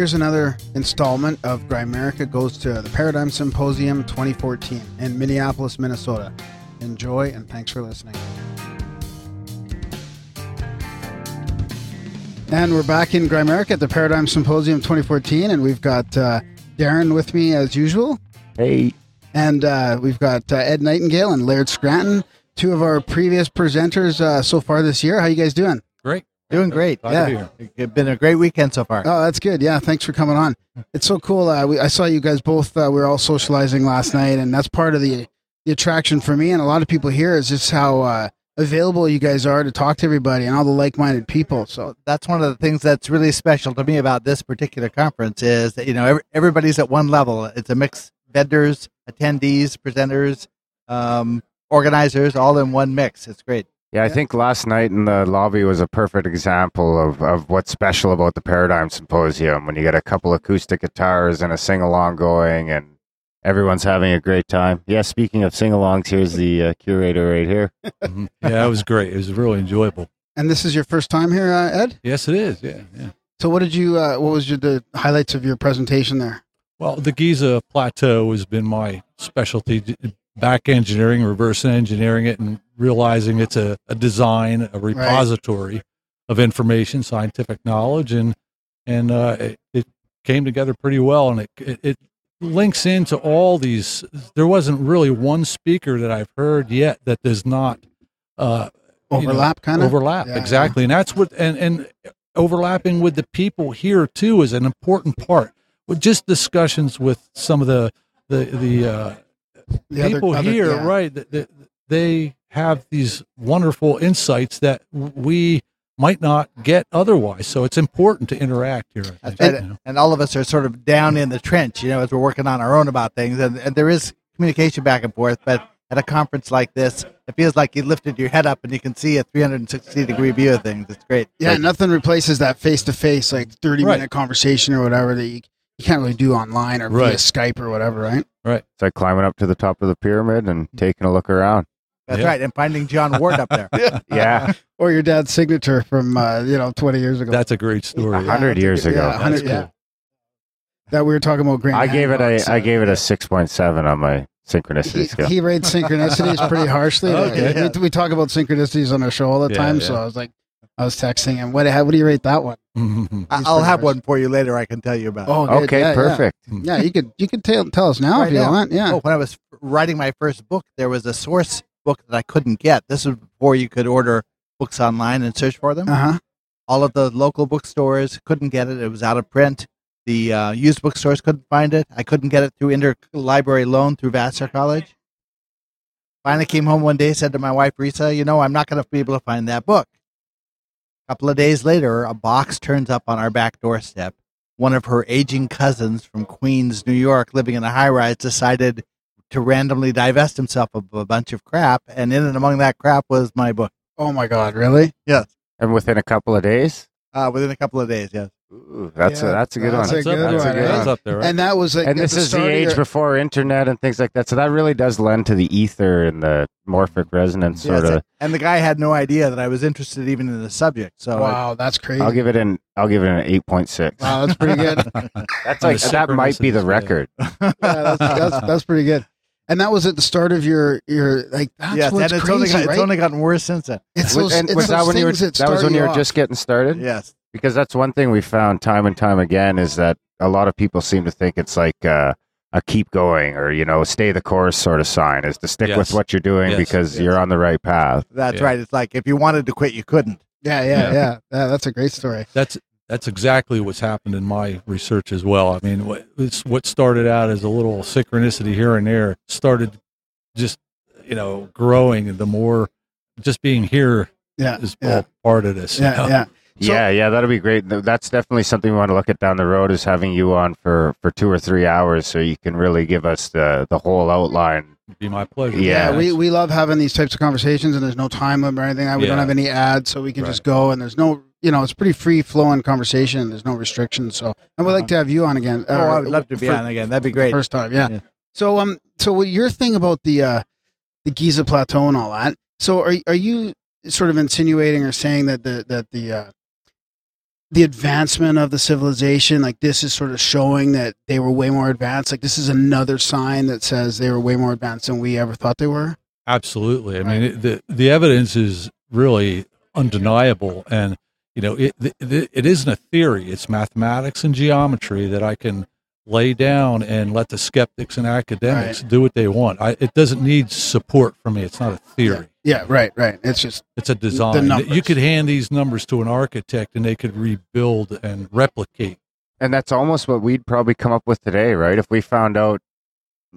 Here's another installment of Grimerica Goes to the Paradigm Symposium 2014 in Minneapolis, Minnesota. Enjoy, and thanks for listening. And we're back in Grimerica at the Paradigm Symposium 2014, and we've got Darren with me as usual. Hey. And we've got Ed Nightingale and Laird Scranton, two of our previous presenters so far this year. How you guys doing? Great. Doing great. Yeah. It's been a great weekend so far. Oh, that's good. Yeah. Thanks for coming on. It's so cool. I saw you guys both. We were all socializing last night, and that's part of the attraction for me and a lot of people here is just how available you guys are to talk to everybody and all the like-minded people. So that's one of the things that's really special to me about this particular conference is that, you know, everybody's at one level. It's a mix. Vendors, attendees, presenters, organizers, all in one mix. It's great. Yeah, I think last night in the lobby was a perfect example of what's special about the Paradigm Symposium, when you get a couple acoustic guitars and a sing-along going, and everyone's having a great time. Yeah, speaking of sing-alongs, here's the curator right here. Mm-hmm. Yeah, it was great. It was really enjoyable. And this is your first time here, Ed? Yes, it is. Yeah. So what did you? What was the highlights of your presentation there? Well, the Giza Plateau has been my specialty, back engineering, reverse engineering it, and realizing it's a design, a repository of information, scientific knowledge, and it came together pretty well, and it links into all these. There wasn't really one speaker that I've heard yet that does not overlap. Yeah, exactly, yeah. And that's what and overlapping with the people here too is an important part. Just discussions with some of the people here, right? That they have these wonderful insights that we might not get otherwise. So it's important to interact here. I think, and all of us are sort of down in the trench, you know, as we're working on our own about things. And there is communication back and forth, but at a conference like this, it feels like you lifted your head up and you can see a 360-degree view of things. It's great. Yeah, nothing replaces that face-to-face, like 30-minute conversation or whatever that you can't really do online or via Skype or whatever, right? Right. It's like climbing up to the top of the pyramid and taking a look around. That's right, and finding John Ward up there. Yeah. Or your dad's signature from 20 years ago. That's a great story. 100 years ago. Yeah, 100. Cool. Yeah. That we were talking about Graham. I gave it a 6.7 on my synchronicity scale. He rates synchronicities pretty harshly. Okay. We talk about synchronicities on our show all the time, so I was like. I was texting him. What do you rate that one? Mm-hmm. I'll have one for you later. I can tell you about it. Oh, okay, perfect. Yeah, you could tell us now if you want. Yeah. When I was writing my first book, there was a source book that I couldn't get. This was before you could order books online and search for them. Uh-huh. All of the local bookstores couldn't get it. It was out of print. The used bookstores couldn't find it. I couldn't get it through interlibrary loan through Vassar College. Finally came home one day, said to my wife, Risa, I'm not going to be able to find that book. A couple of days later, a box turns up on our back doorstep. One of her aging cousins from Queens, New York, living in a high-rise, decided to randomly divest himself of a bunch of crap, and in and among that crap was my book. Oh, my God, really? Yes. And within a couple of days? Within a couple of days, yes. Ooh, that's a good one. That's up there, right? And that was like, and this is the age before internet and things like that. So that really does lend to the ether and the morphic resonance sort of. And the guy had no idea that I was interested even in the subject. So wow, that's crazy. I'll give it an 8.6. Wow, that's pretty good. That's like that might be the record. Yeah, that's pretty good. And that was at the start of your like. That's yes, what's and it's crazy. It's only gotten worse since then. That was when you were just getting started. Yes. Because that's one thing we found time and time again is that a lot of people seem to think it's like a keep going or, stay the course sort of sign is to stick with what you're doing because you're on the right path. That's right. It's like if you wanted to quit, you couldn't. Yeah. Yeah, that's a great story. That's exactly what's happened in my research as well. I mean, what started out as a little synchronicity here and there started just, growing, and the more just being here is all part of this. Yeah. So, that'll be great. That's definitely something we want to look at down the road is having you on for 2 or 3 hours so you can really give us the whole outline. It'd be my pleasure. Yeah, we love having these types of conversations, and there's no time limit or anything. We don't have any ads, so we can just go, and there's no, it's pretty free-flowing conversation. There's no restrictions. So, and we'd like to have you on again. I would love to be on again. That'd be great. First time, yeah. So, so your thing about the Giza Plateau and all that, so are you sort of insinuating or saying that the the advancement of the civilization, like this is sort of showing that they were way more advanced. Like this is another sign that says they were way more advanced than we ever thought they were. Absolutely. I mean, the evidence is really undeniable. And, you know, it isn't a theory. It's mathematics and geometry that I can lay down and let the skeptics and academics do what they want. It doesn't need support from me. It's not a theory. Yeah, right. It's a design. You could hand these numbers to an architect and they could rebuild and replicate. And that's almost what we'd probably come up with today, right? If we found out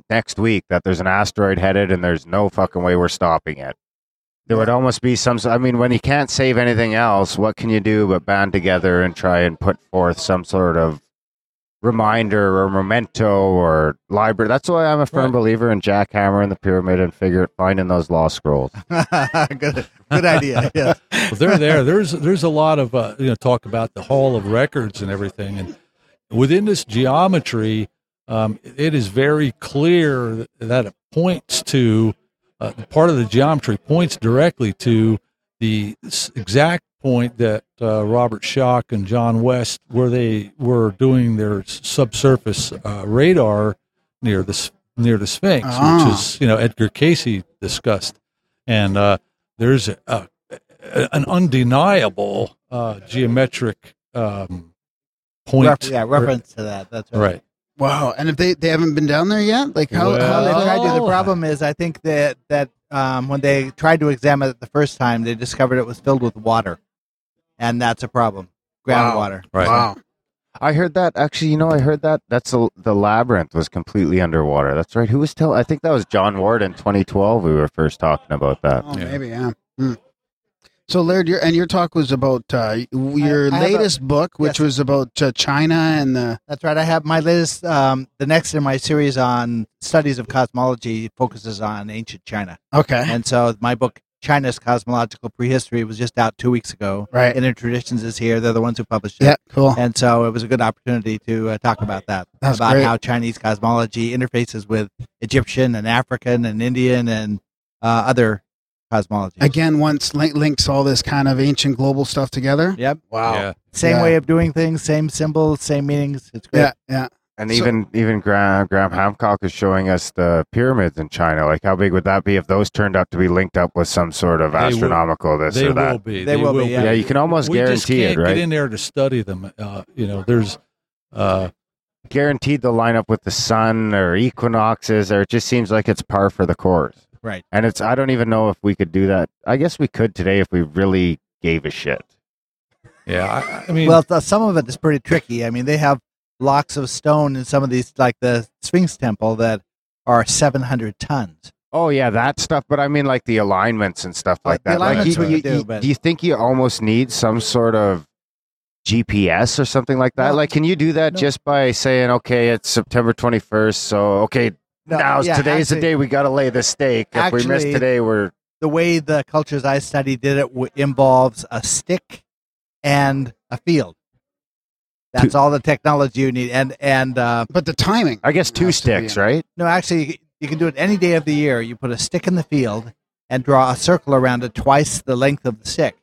next week that there's an asteroid headed and there's no fucking way we're stopping it. There would almost be some, I mean, when you can't save anything else, what can you do but band together and try and put forth some sort of reminder or memento or library. That's why I'm a firm believer in jackhammering the pyramid and finding those lost scrolls. good idea. Yeah. Well, they're there. There's a lot of talk about the Hall of Records and everything, and within this geometry, it is very clear that it points to part of the geometry points directly to the exact point that Robert Schock and John West, where they were doing their subsurface radar near the Sphinx, which is Edgar Cayce discussed, and there's an undeniable geometric point. Reference to that. That's right. Wow, and if they haven't been down there yet, like how they tried to. The problem is, I think that when they tried to examine it the first time, they discovered it was filled with water. And that's a problem. Groundwater. Wow. Right. Wow. I heard that. Actually, I heard that. That's the labyrinth was completely underwater. That's right. Who was telling? I think that was John Ward in 2012. We were first talking about that. Oh, yeah. Maybe, yeah. Mm. So, Laird, your talk was about your latest book, which was about China and the... That's right. I have my latest... the next in my series on studies of cosmology focuses on ancient China. Okay. And so my book, China's Cosmological Prehistory, was just out 2 weeks ago. Right. Inner Traditions is here. They're the ones who published it. Yeah, cool. And so it was a good opportunity to talk about that. That's about great. How Chinese cosmology interfaces with Egyptian and African and Indian and other cosmology. Again, once links all this kind of ancient global stuff together. Yep. Wow. Yeah. Same way of doing things, same symbols, same meanings. It's great. Yeah. And so, even Graham Hancock is showing us the pyramids in China. Like, how big would that be if those turned out to be linked up with some sort of astronomical this or that? Will be. They will be. Yeah, you can almost guarantee it, right? We just can't get in there to study them. There's... guaranteed they'll line up with the sun or equinoxes, or it just seems like it's par for the course. Right. And I don't even know if we could do that. I guess we could today if we really gave a shit. Yeah, I mean... Well, some of it is pretty tricky. I mean, they have blocks of stone in some of these, like the Sphinx temple, that are 700 tons. Oh, yeah, that stuff. But I mean, like the alignments and stuff like that. Do you think you almost need some sort of GPS or something like that? No, like, can you do that just by saying, okay, it's September 21st, so, okay, today's the day we got to lay the stake. If we miss today, the way the cultures I study did it involves a stick and a field. That's all the technology you need, and but the timing. I guess two sticks, right? No, actually, you can do it any day of the year. You put a stick in the field and draw a circle around it twice the length of the stick.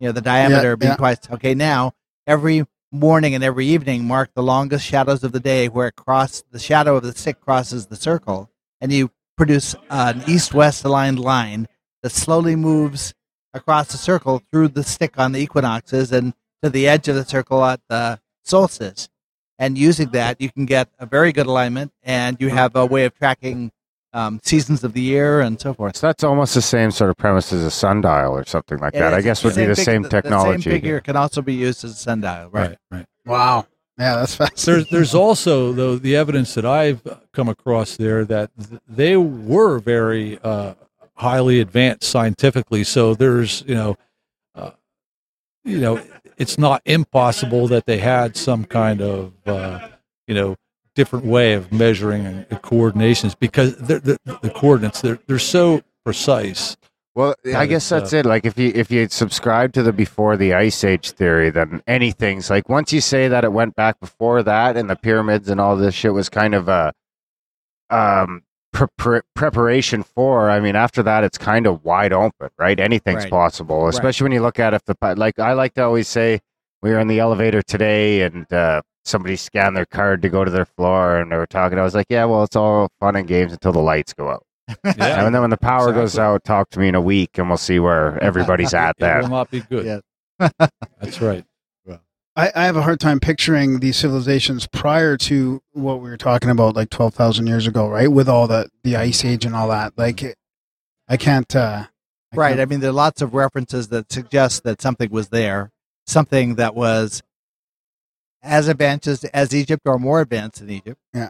The diameter being twice. Okay, now every morning and every evening mark the longest shadows of the day where the shadow of the stick crosses the circle, and you produce an east-west aligned line that slowly moves across the circle through the stick on the equinoxes and to the edge of the circle at the solstice, and using that you can get a very good alignment, and you have a way of tracking seasons of the year and so forth. So that's almost the same sort of premise as a sundial or something like that. I guess would be the same technology. The same figure can also be used as a sundial, right. Wow, yeah, that's fascinating. There's also, though, the evidence that I've come across there that they were very highly advanced scientifically. So there's, it's not impossible that they had some kind of, different way of measuring the coordinations, because the coordinates, they're so precise. Well, I guess that's it. Like if you subscribe to the before the Ice Age theory, then anything's like, once you say that it went back before that and the pyramids and all this shit was kind of a preparation for, I mean, after that it's kind of wide open, right? Anything's possible, especially when you look at if the, like I like to always say, we were in the elevator today, and somebody scanned their card to go to their floor, and they were talking. I was like, yeah, well, it's all fun and games until the lights go out. Yeah. And then when the power goes out, talk to me in a week, and we'll see where everybody's at then. It will not be good. Yeah. That's right. I have a hard time picturing these civilizations prior to what we were talking about, like 12,000 years ago, right? With all the ice age and all that. Like, I can't... Right. I mean, there are lots of references that suggest that something was there, something that was as advanced as Egypt or more advanced than Egypt. Yeah.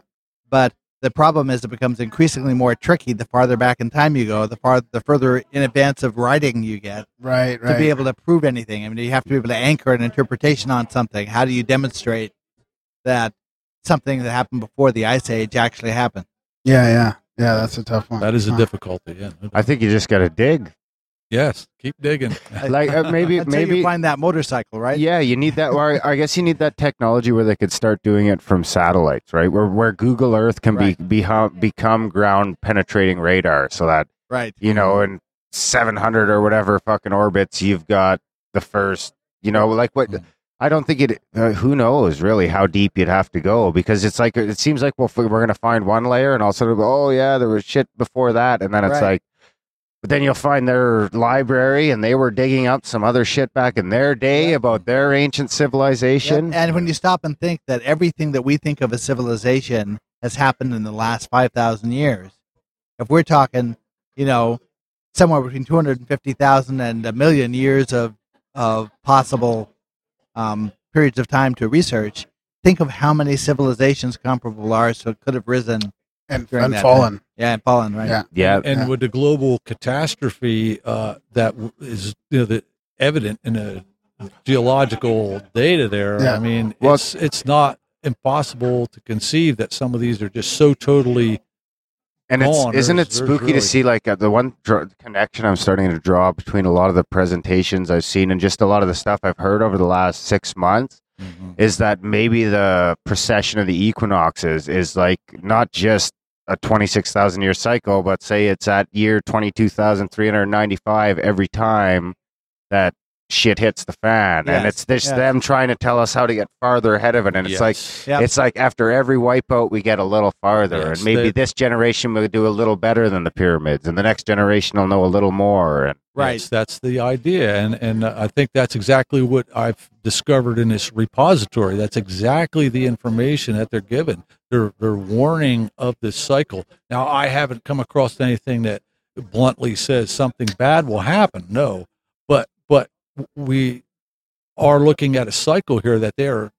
But the problem is it becomes increasingly more tricky the farther back in time you go, the further in advance of writing you get. Right. To be able to prove anything. I mean, you have to be able to anchor an interpretation on something. How do you demonstrate that something that happened before the Ice Age actually happened? Yeah, that's a tough one. That is a difficulty, yeah. I think you just got to dig. Yes, keep digging. Like maybe you find that motorcycle, right? Yeah, you need that. Or I guess you need that technology where they could start doing it from satellites, right? Where Google Earth can become ground penetrating radar, so that in 700 or whatever fucking orbits, you've got the first. I don't think it. Who knows really how deep you'd have to go, because it's like it seems like we're gonna find one layer and all of a sudden there was shit before that, and then it's like. But then you'll find their library, and they were digging up some other shit back in their day about their ancient civilization. Yep. And when you stop and think that everything that we think of as civilization has happened in the last 5,000 years, if we're talking, somewhere between 250,000 and 1 million years of possible periods of time to research, think of how many civilizations comparable to ours could have risen. And fallen. Yeah, and fallen, right? Yeah. And with the global catastrophe that is evident in the geological data there, I mean, it's not impossible to conceive that some of these are just so totally gone. Isn't it spooky to see, like, the one connection I'm starting to draw between a lot of the presentations I've seen and just a lot of the stuff I've heard over the last 6 months? Mm-hmm. Is that maybe the precession of the equinoxes is like not just a 26,000 year cycle, but say it's at year 22,395 every time that shit hits the fan, and it's this them trying to tell us how to get farther ahead of it, and it's like after every wipeout we get a little farther, and maybe this generation will do a little better than the pyramids, and the next generation will know a little more. And that's the idea, and I think that's exactly what I've discovered in this repository. That's exactly the information that they're given. They're warning of this cycle. Now I haven't come across anything that bluntly says something bad will happen. No, but we are looking at a cycle here that they are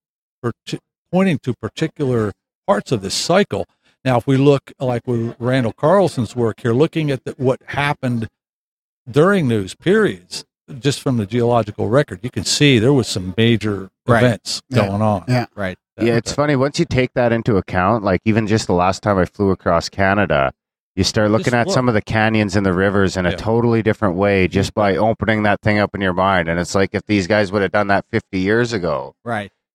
pointing to particular parts of this cycle. Now, if we look like with Randall Carlson's work here, looking at what happened during those periods, just from the geological record, you can see there was some major events going on. Yeah, right. It's funny. Once you take that into account, like even just the last time I flew across Canada, you start looking at some of the canyons and the rivers in a totally different way just by opening that thing up in your mind. And it's like, if these guys would have done that 50 years ago,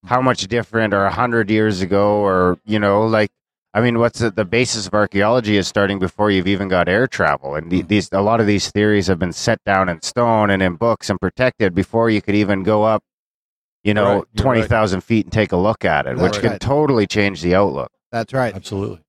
how much different, or 100 years ago, or, I mean, what's the basis of archaeology is starting before you've even got air travel. And a lot of these theories have been set down in stone and in books and protected before you could even go up, 20,000 feet and take a look at it, which can totally change the outlook. That's right. Absolutely.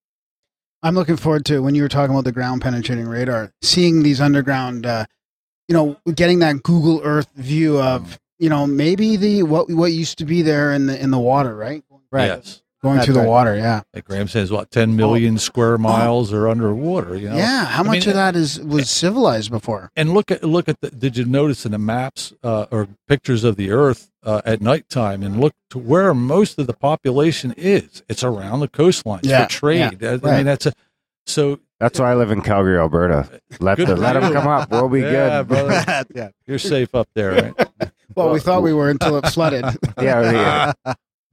I'm looking forward to, when you were talking about the ground penetrating radar, seeing these underground, getting that Google Earth view of, maybe the what used to be there in the water, right? Right. Yes. Going through the water, Like Graham says, 10 million square miles are underwater, Yeah, how much of that was civilized before? And look at did you notice in the maps or pictures of the Earth at nighttime, and look to where most of the population is? It's around the coastline for trade. Yeah, I mean, that's why I live in Calgary, Alberta. Let them come up. We'll be good. Brother. You're safe up there, right? Well, we thought we were until it flooded. Yeah.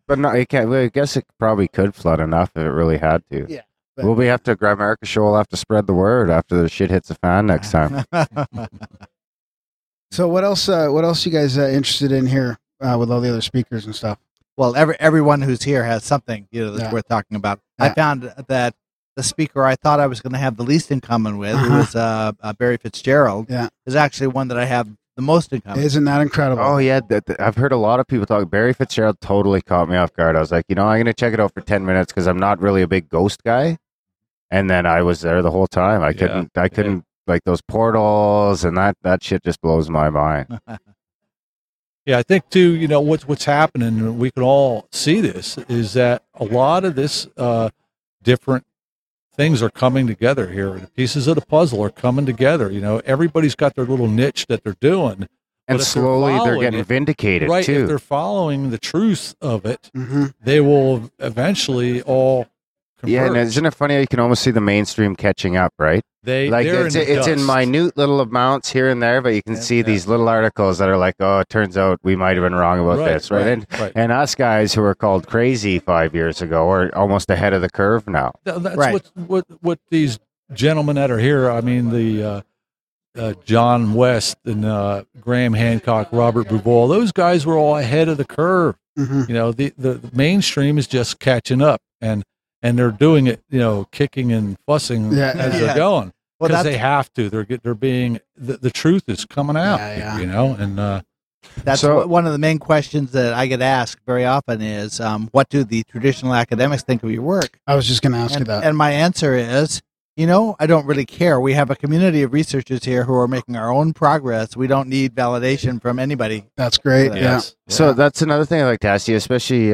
But no, it can't. I guess it probably could flood enough if it really had to. Yeah. Will we have to, Grimerica show will have to spread the word after the shit hits the fan next time. So what else? What else you guys interested in here with all the other speakers and stuff? Well, everyone who's here has something that's worth talking about. Yeah. I found that the speaker I thought I was going to have the least in common with, who was Barry Fitzgerald, is actually one that I have the most in common. Isn't that incredible? Oh, yeah. I've heard a lot of people talk. Barry Fitzgerald totally caught me off guard. I was like, you know, I'm going to check it out for 10 minutes because I'm not really a big ghost guy. And then I was there the whole time. I couldn't like those portals and that shit just blows my mind. Yeah, I think too, you know, what's happening, and we can all see this, is that a lot of this different things are coming together here. The pieces of the puzzle are coming together. You know, everybody's got their little niche that they're doing. And slowly they're getting vindicated, right, too. Right, if they're following the truth of it, mm-hmm. they will eventually all converge. Yeah, and isn't it funny how you can almost see the mainstream catching up, right? It's in minute little amounts here and there, but you can see these little articles that are like, oh, it turns out we might have been wrong about this, right? And us guys who were called crazy 5 years ago are almost ahead of the curve now. That's what these gentlemen that are here, I mean, the John West and Graham Hancock, Robert Bouvol, those guys were all ahead of the curve. Mm-hmm. You know, the mainstream is just catching up, and they're doing it, you know, kicking and fussing as they're going. Because they have to. They're being the truth is coming out, you know, and that's one of the main questions that I get asked very often is, what do the traditional academics think of your work? I was just going to ask you that, and my answer is, you know, I don't really care. We have a community of researchers here who are making our own progress. We don't need validation from anybody. That's great. Yeah. So that's another thing I like to ask you, especially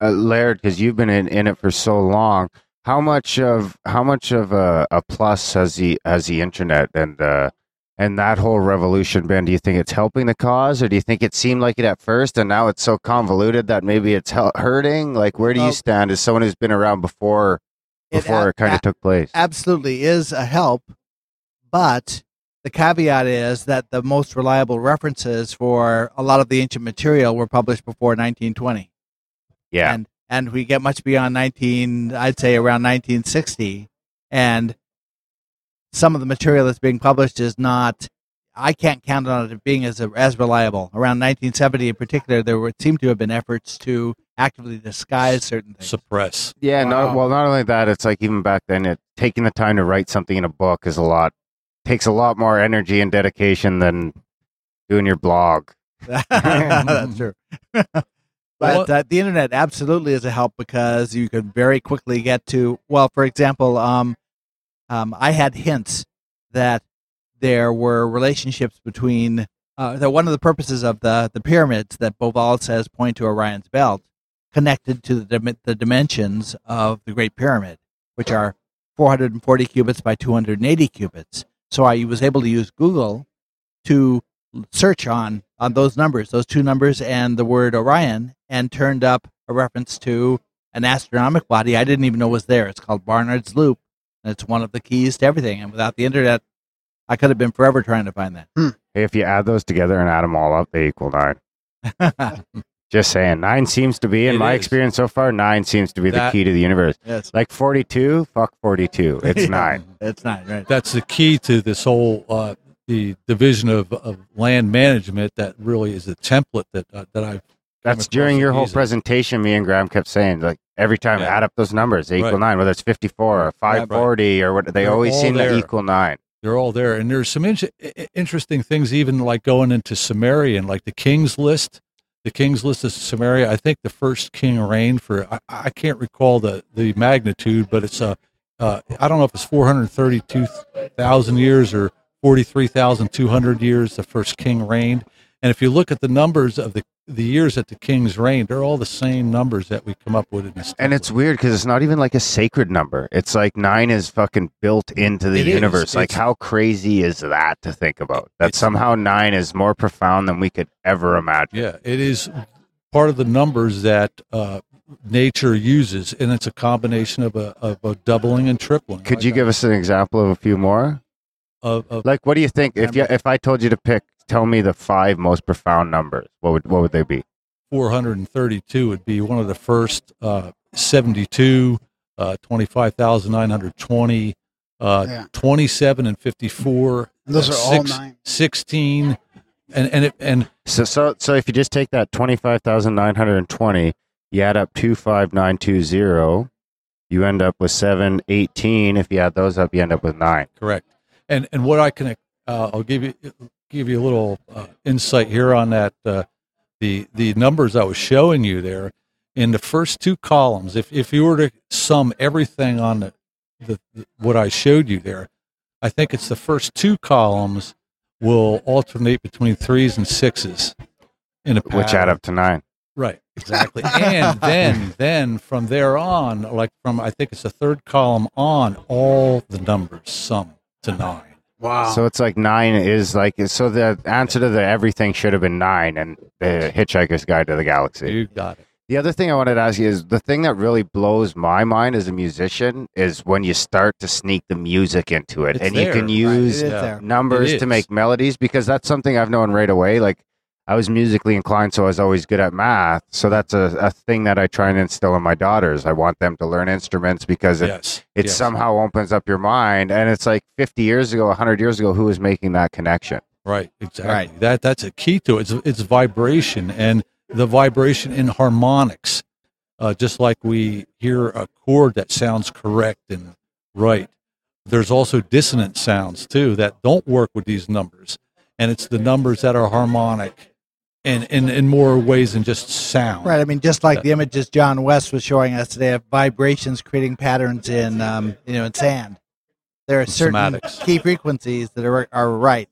Laird, because you've been in it for so long. How much of a plus has the internet and that whole revolution been? Do you think it's helping the cause, or do you think it seemed like it at first and now it's so convoluted that maybe it's hurting? Like, where do you stand as someone who's been around before it kind of took place? Absolutely is a help, but the caveat is that the most reliable references for a lot of the ancient material were published before 1920. Yeah. And we get much beyond around 1960, and some of the material that's being published is not, I can't count on it being as reliable. Around 1970 in particular, there seemed to have been efforts to actively disguise certain things. Suppress. Yeah, not only that, it's like even back then, taking the time to write something in a book takes a lot more energy and dedication than doing your blog. That's true. But the internet absolutely is a help because you can very quickly get to, for example, I had hints that there were relationships between, that one of the purposes of the pyramids that Bouvol says point to Orion's belt connected to the dimensions of the Great Pyramid, which are 440 cubits by 280 cubits. So I was able to use Google to search on those numbers, those two numbers and the word Orion, and turned up a reference to an astronomical body I didn't even know was there. It's called Barnard's Loop, and it's one of the keys to everything. And without the internet, I could have been forever trying to find that. If you add those together and add them all up, they equal 9. Just saying, 9 seems to be, in my experience so far, 9 seems to be the key to the universe. Yes. Like 42, fuck 42. It's 9. It's 9, right. That's the key to this whole... the division of land management that really is the template that I've... That's during your whole presentation, me and Graham kept saying, like, every time, add up those numbers, they equal 9, whether it's 54 or 540 or what, they always seem to equal 9. They're all there. And there's some interesting things, even like going into Sumerian, like the king's list. The king's list of Sumeria, I think the first king reigned for, I can't recall the magnitude, but it's, I don't know if it's 432,000 years or 43,200 years the first king reigned. And if you look at the numbers of the years that the kings reigned, they're all the same numbers that we come up with in this. And it's weird because it's not even like a sacred number. It's like 9 is fucking built into the universe. Like, how crazy is that to think about? That somehow 9 is more profound than we could ever imagine. Yeah, it is part of the numbers that nature uses, and it's a combination of a doubling and tripling. Could you give us an example of a few more? Like, what do you think? If I told you to tell me the 5 most profound numbers, what would they be? 432 would be one of the first. 72, 25,920, 27, and 54. And those are all 9. 16, and so if you just take that 25,920, you add up 25920, you end up with 718. If you add those up, you end up with 9. Correct. And what I'll give you give you a little insight here on that. The numbers I was showing you there in the first two columns, if you were to sum everything on the what I showed you there, I think it's the first two columns will alternate between 3s and 6s in a pattern. Which add up to 9. Right, exactly. And then from there on, like from I think it's the third column on, all the numbers sum to 9. Wow. So it's like 9 is like, so the answer to the everything should have been 9 and the Hitchhiker's Guide to the Galaxy. You got it. The other thing I wanted to ask you is the thing that really blows my mind as a musician is when you start to sneak the music into it. It's and there, you can use right? numbers to make melodies, because that's something I've known right away. Like I was musically inclined, so I was always good at math. So that's a thing that I try and instill in my daughters. I want them to learn instruments because it somehow opens up your mind. And it's like 50 years ago, 100 years ago, who was making that connection? Right, exactly. Right. That's a key to it. It's vibration and the vibration in harmonics, just like we hear a chord that sounds correct and right. There's also dissonant sounds, too, that don't work with these numbers. And it's the numbers that are harmonic and in more ways than just sound. Right. I mean, just like the images John West was showing us today of vibrations creating patterns in, in sand. There are certain somatics. Key frequencies that are right.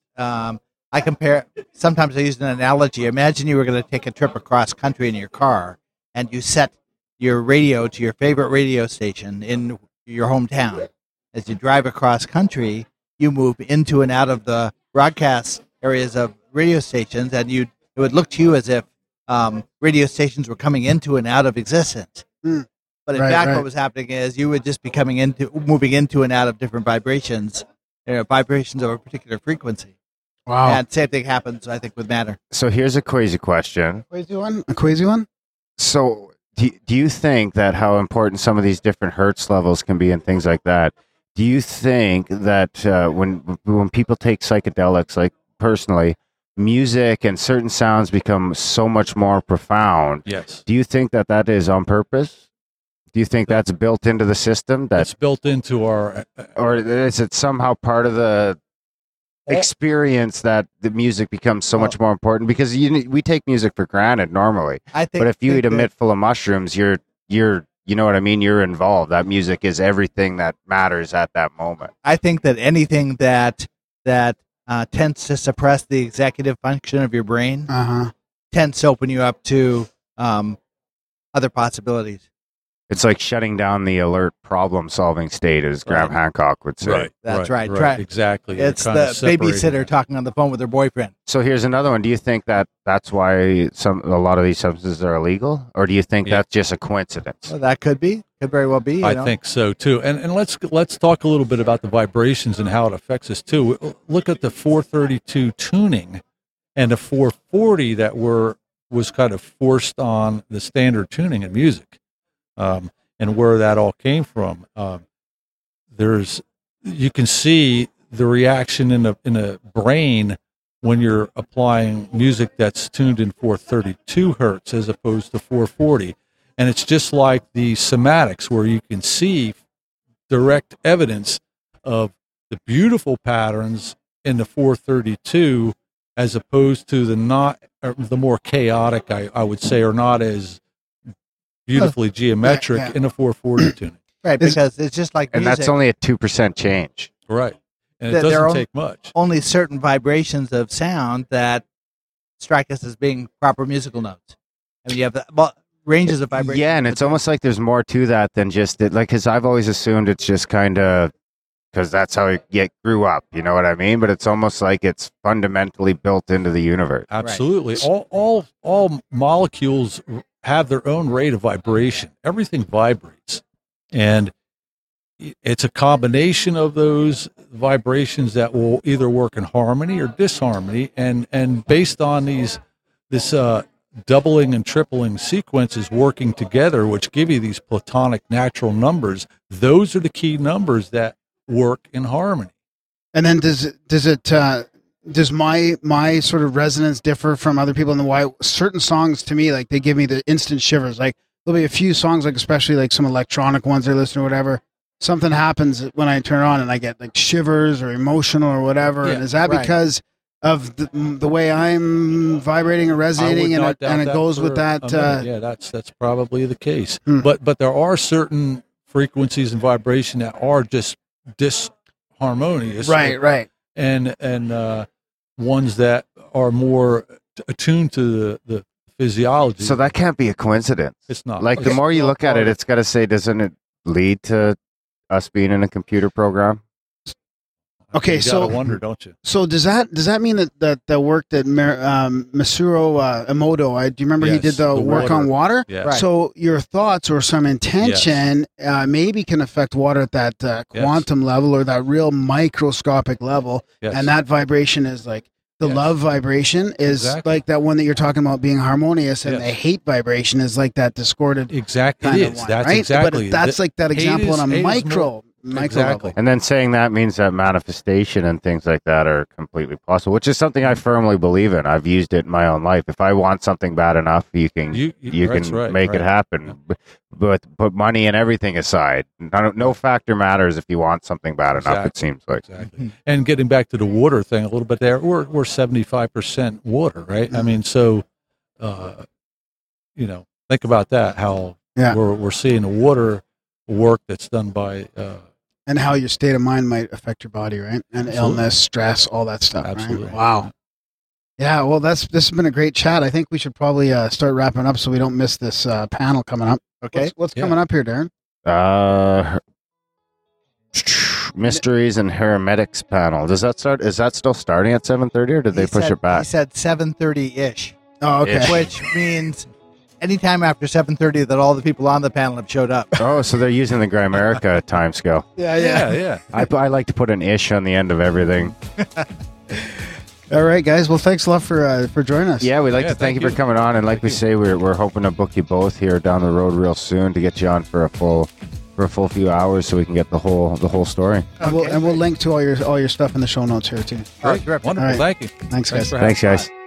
I compare, sometimes I use an analogy. Imagine you were going to take a trip across country in your car, and you set your radio to your favorite radio station in your hometown. As you drive across country, you move into and out of the broadcast areas of radio stations, and it would look to you as if radio stations were coming into and out of existence. Mm. But in fact, what was happening is you would just be moving into and out of different vibrations, vibrations of a particular frequency. Wow. And same thing happens, I think, with matter. So here's a crazy question. A crazy one? So do you think that how important some of these different hertz levels can be and things like that, do you think that when people take psychedelics, like personally, music and certain sounds become so much more profound? Yes. Do you think that is on purpose? Do you think that's built into the system? That's built into our... or is it somehow part of the... experience that the music becomes so much more important, because we take music for granted normally. I think, but if you eat a mitt full of mushrooms, you're you know what I mean. You're involved. That music is everything that matters at that moment. I think that anything that tends to suppress the executive function of your brain tends to open you up to other possibilities. It's like shutting down the alert problem-solving state, as Graham Hancock would say. Right. That's right. Exactly. It's the babysitter talking on the phone with her boyfriend. So here's another one. Do you think that's why a lot of these substances are illegal, or do you think that's just a coincidence? Well, that could be. Could very well be. I think so too. And let's talk a little bit about the vibrations and how it affects us too. Look at the 432 tuning and the 440 that was kind of forced on the standard tuning in music. And where that all came from. You can see the reaction in a brain when you're applying music that's tuned in 432 hertz as opposed to 440. And it's just like the somatics, where you can see direct evidence of the beautiful patterns in the 432 as opposed to the more chaotic, I would say, or not as beautifully geometric in a 440 tuning. Right, because it's just like music. And that's only a 2% change. Right. And it doesn't take much. Only certain vibrations of sound that strike us as being proper musical notes. I mean, you have ranges of vibrations. Yeah, and it's almost like there's more to that than just it. Like, because I've always assumed it's just kind of because that's how it grew up. You know what I mean? But it's almost like it's fundamentally built into the universe. Absolutely. Right. All molecules have their own rate of vibration. Everything vibrates, and it's a combination of those vibrations that will either work in harmony or disharmony, and based on this doubling and tripling sequences working together, which give you these platonic natural numbers. Those are the key numbers that work in harmony. And then does my sort of resonance differ from other people, and why certain songs to me, like, they give me the instant shivers? Like, there'll be a few songs, like especially like some electronic ones I listen to, whatever. Something happens when I turn on, and I get like shivers or emotional or whatever. Yeah, and is that because of the way I'm vibrating and resonating, and it goes with that. Yeah, that's probably the case. But there are certain frequencies and vibration that are just disharmonious. Right. And ones that are more attuned to the physiology. So that can't be a coincidence. It's not. Like, the more you look at it, it's got to say, doesn't it lead to us being in a computer program? Okay, you so wonder, don't you? So does that mean that the work that Masuro Emoto, do you remember he did the work on water? Yeah. Right. So your thoughts or some intention maybe can affect water at that quantum level or that real microscopic level, and that vibration is like the love vibration is like that one that you're talking about being harmonious, and the hate vibration is like that discorded kind of one, right? But that's like that example in a micro. Exactly. And then saying that means that manifestation and things like that are completely possible, which is something I firmly believe in. I've used it in my own life. If I want something bad enough, you can make it happen. Yeah. But put money and everything aside. No factor matters if you want something bad enough, it seems like. Exactly. And getting back to the water thing a little bit there, we're 75% water, right? I mean, so, think about that, how we're seeing the water work that's done by... and how your state of mind might affect your body, right? And illness, stress, all that stuff. Absolutely. Right? Wow. Yeah. Well, this has been a great chat. I think we should probably start wrapping up so we don't miss this panel coming up. Okay. What's coming up here, Darren? Mysteries and Hermetics panel. Does that start? Is that still starting at 7:30, or did they push it back? He said 7:30-ish. Oh, okay. Ish. Which means anytime after 7:30 that all the people on the panel have showed up. Oh, so they're using the Grimerica time scale. Yeah. I like to put an ish on the end of everything. All right, guys. Well, thanks a lot for joining us. Yeah, we'd like to thank you for coming on. And like we say, we're hoping to book you both here down the road real soon to get you on for a full few hours so we can get the whole story. Okay. And we'll link to all your stuff in the show notes here too. All right. Wonderful. All right. Thank you. Thanks, guys.